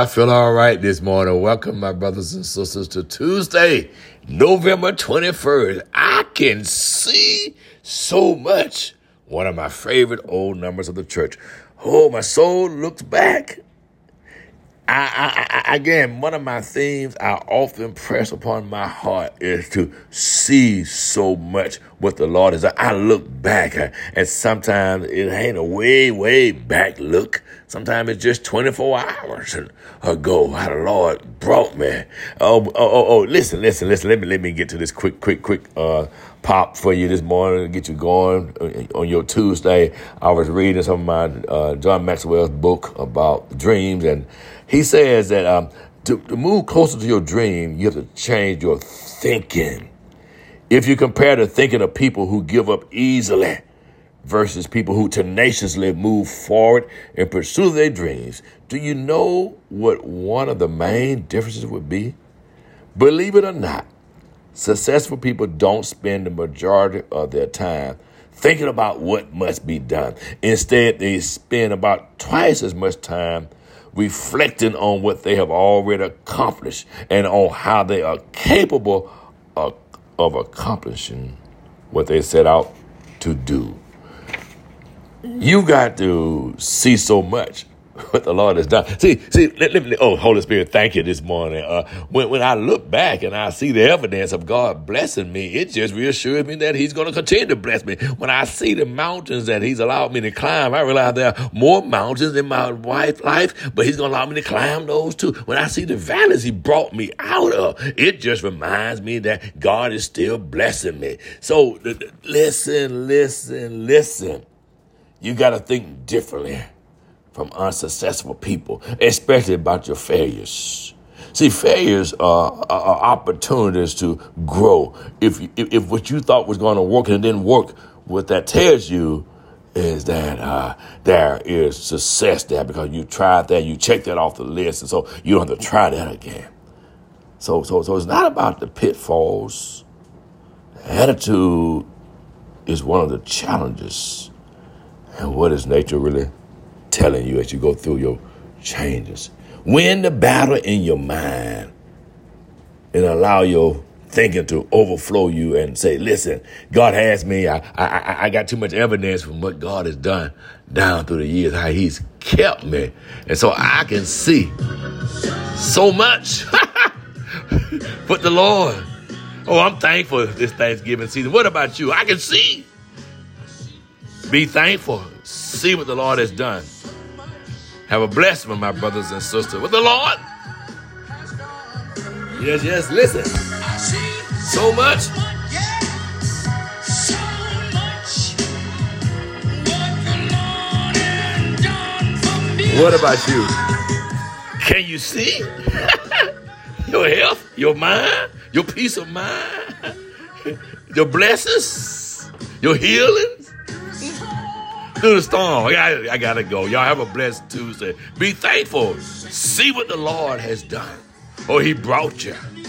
I feel all right this morning. Welcome, my brothers and sisters, to Tuesday, November 21st. I can see so much. One of my favorite old numbers of the church. Oh, my soul looks back. Again, one of my themes I often press upon my heart is to see so much what the Lord is. I look back, and sometimes it ain't a way back look. Sometimes it's just 24 hours ago how the Lord brought me. Listen. Let me get to this quick pop for you this morning to get you going on your Tuesday. I was reading some of my John Maxwell's book about dreams, and he says that to move closer to your dream, you have to change your thinking. If you compare the thinking of people who give up easily versus people who tenaciously move forward and pursue their dreams, do you know what one of the main differences would be? Believe it or not, successful people don't spend the majority of their time thinking about what must be done. Instead, they spend about twice as much time reflecting on what they have already accomplished and on how they are capable of accomplishing what they set out to do. You got to see so much what the Lord has done. See. Let me, Holy Spirit, thank you this morning. When I look back and I see the evidence of God blessing me, it just reassures me that He's going to continue to bless me. When I see the mountains that He's allowed me to climb, I realize there are more mountains in my wife's life, but He's going to allow me to climb those too. When I see the valleys He brought me out of, it just reminds me that God is still blessing me. So listen. You got to think differently from unsuccessful people, especially about your failures. See, failures are opportunities to grow. If what you thought was going to work and it didn't work, what that tells you is that there is success there because you tried that, you checked that off the list, and so you don't have to try that again. So it's not about the pitfalls. Attitude is one of the challenges. And what is nature really telling you as you go through your changes? Win the battle in your mind and allow your thinking to overflow you and say, listen, God has me. I got too much evidence from what God has done down through the years, how He's kept me. And so I can see so much. But the Lord, I'm thankful this Thanksgiving season. What about you? I can see. Be thankful. See what the Lord has done. Have a blessed one, my brothers and sisters. With the Lord. Yes, listen. So much. What about you? Can you see? Your health, your mind, your peace of mind, your blessings, your healings. Through the storm. I gotta go. Y'all have a blessed Tuesday. Be thankful. See what the Lord has done. Oh, he brought you.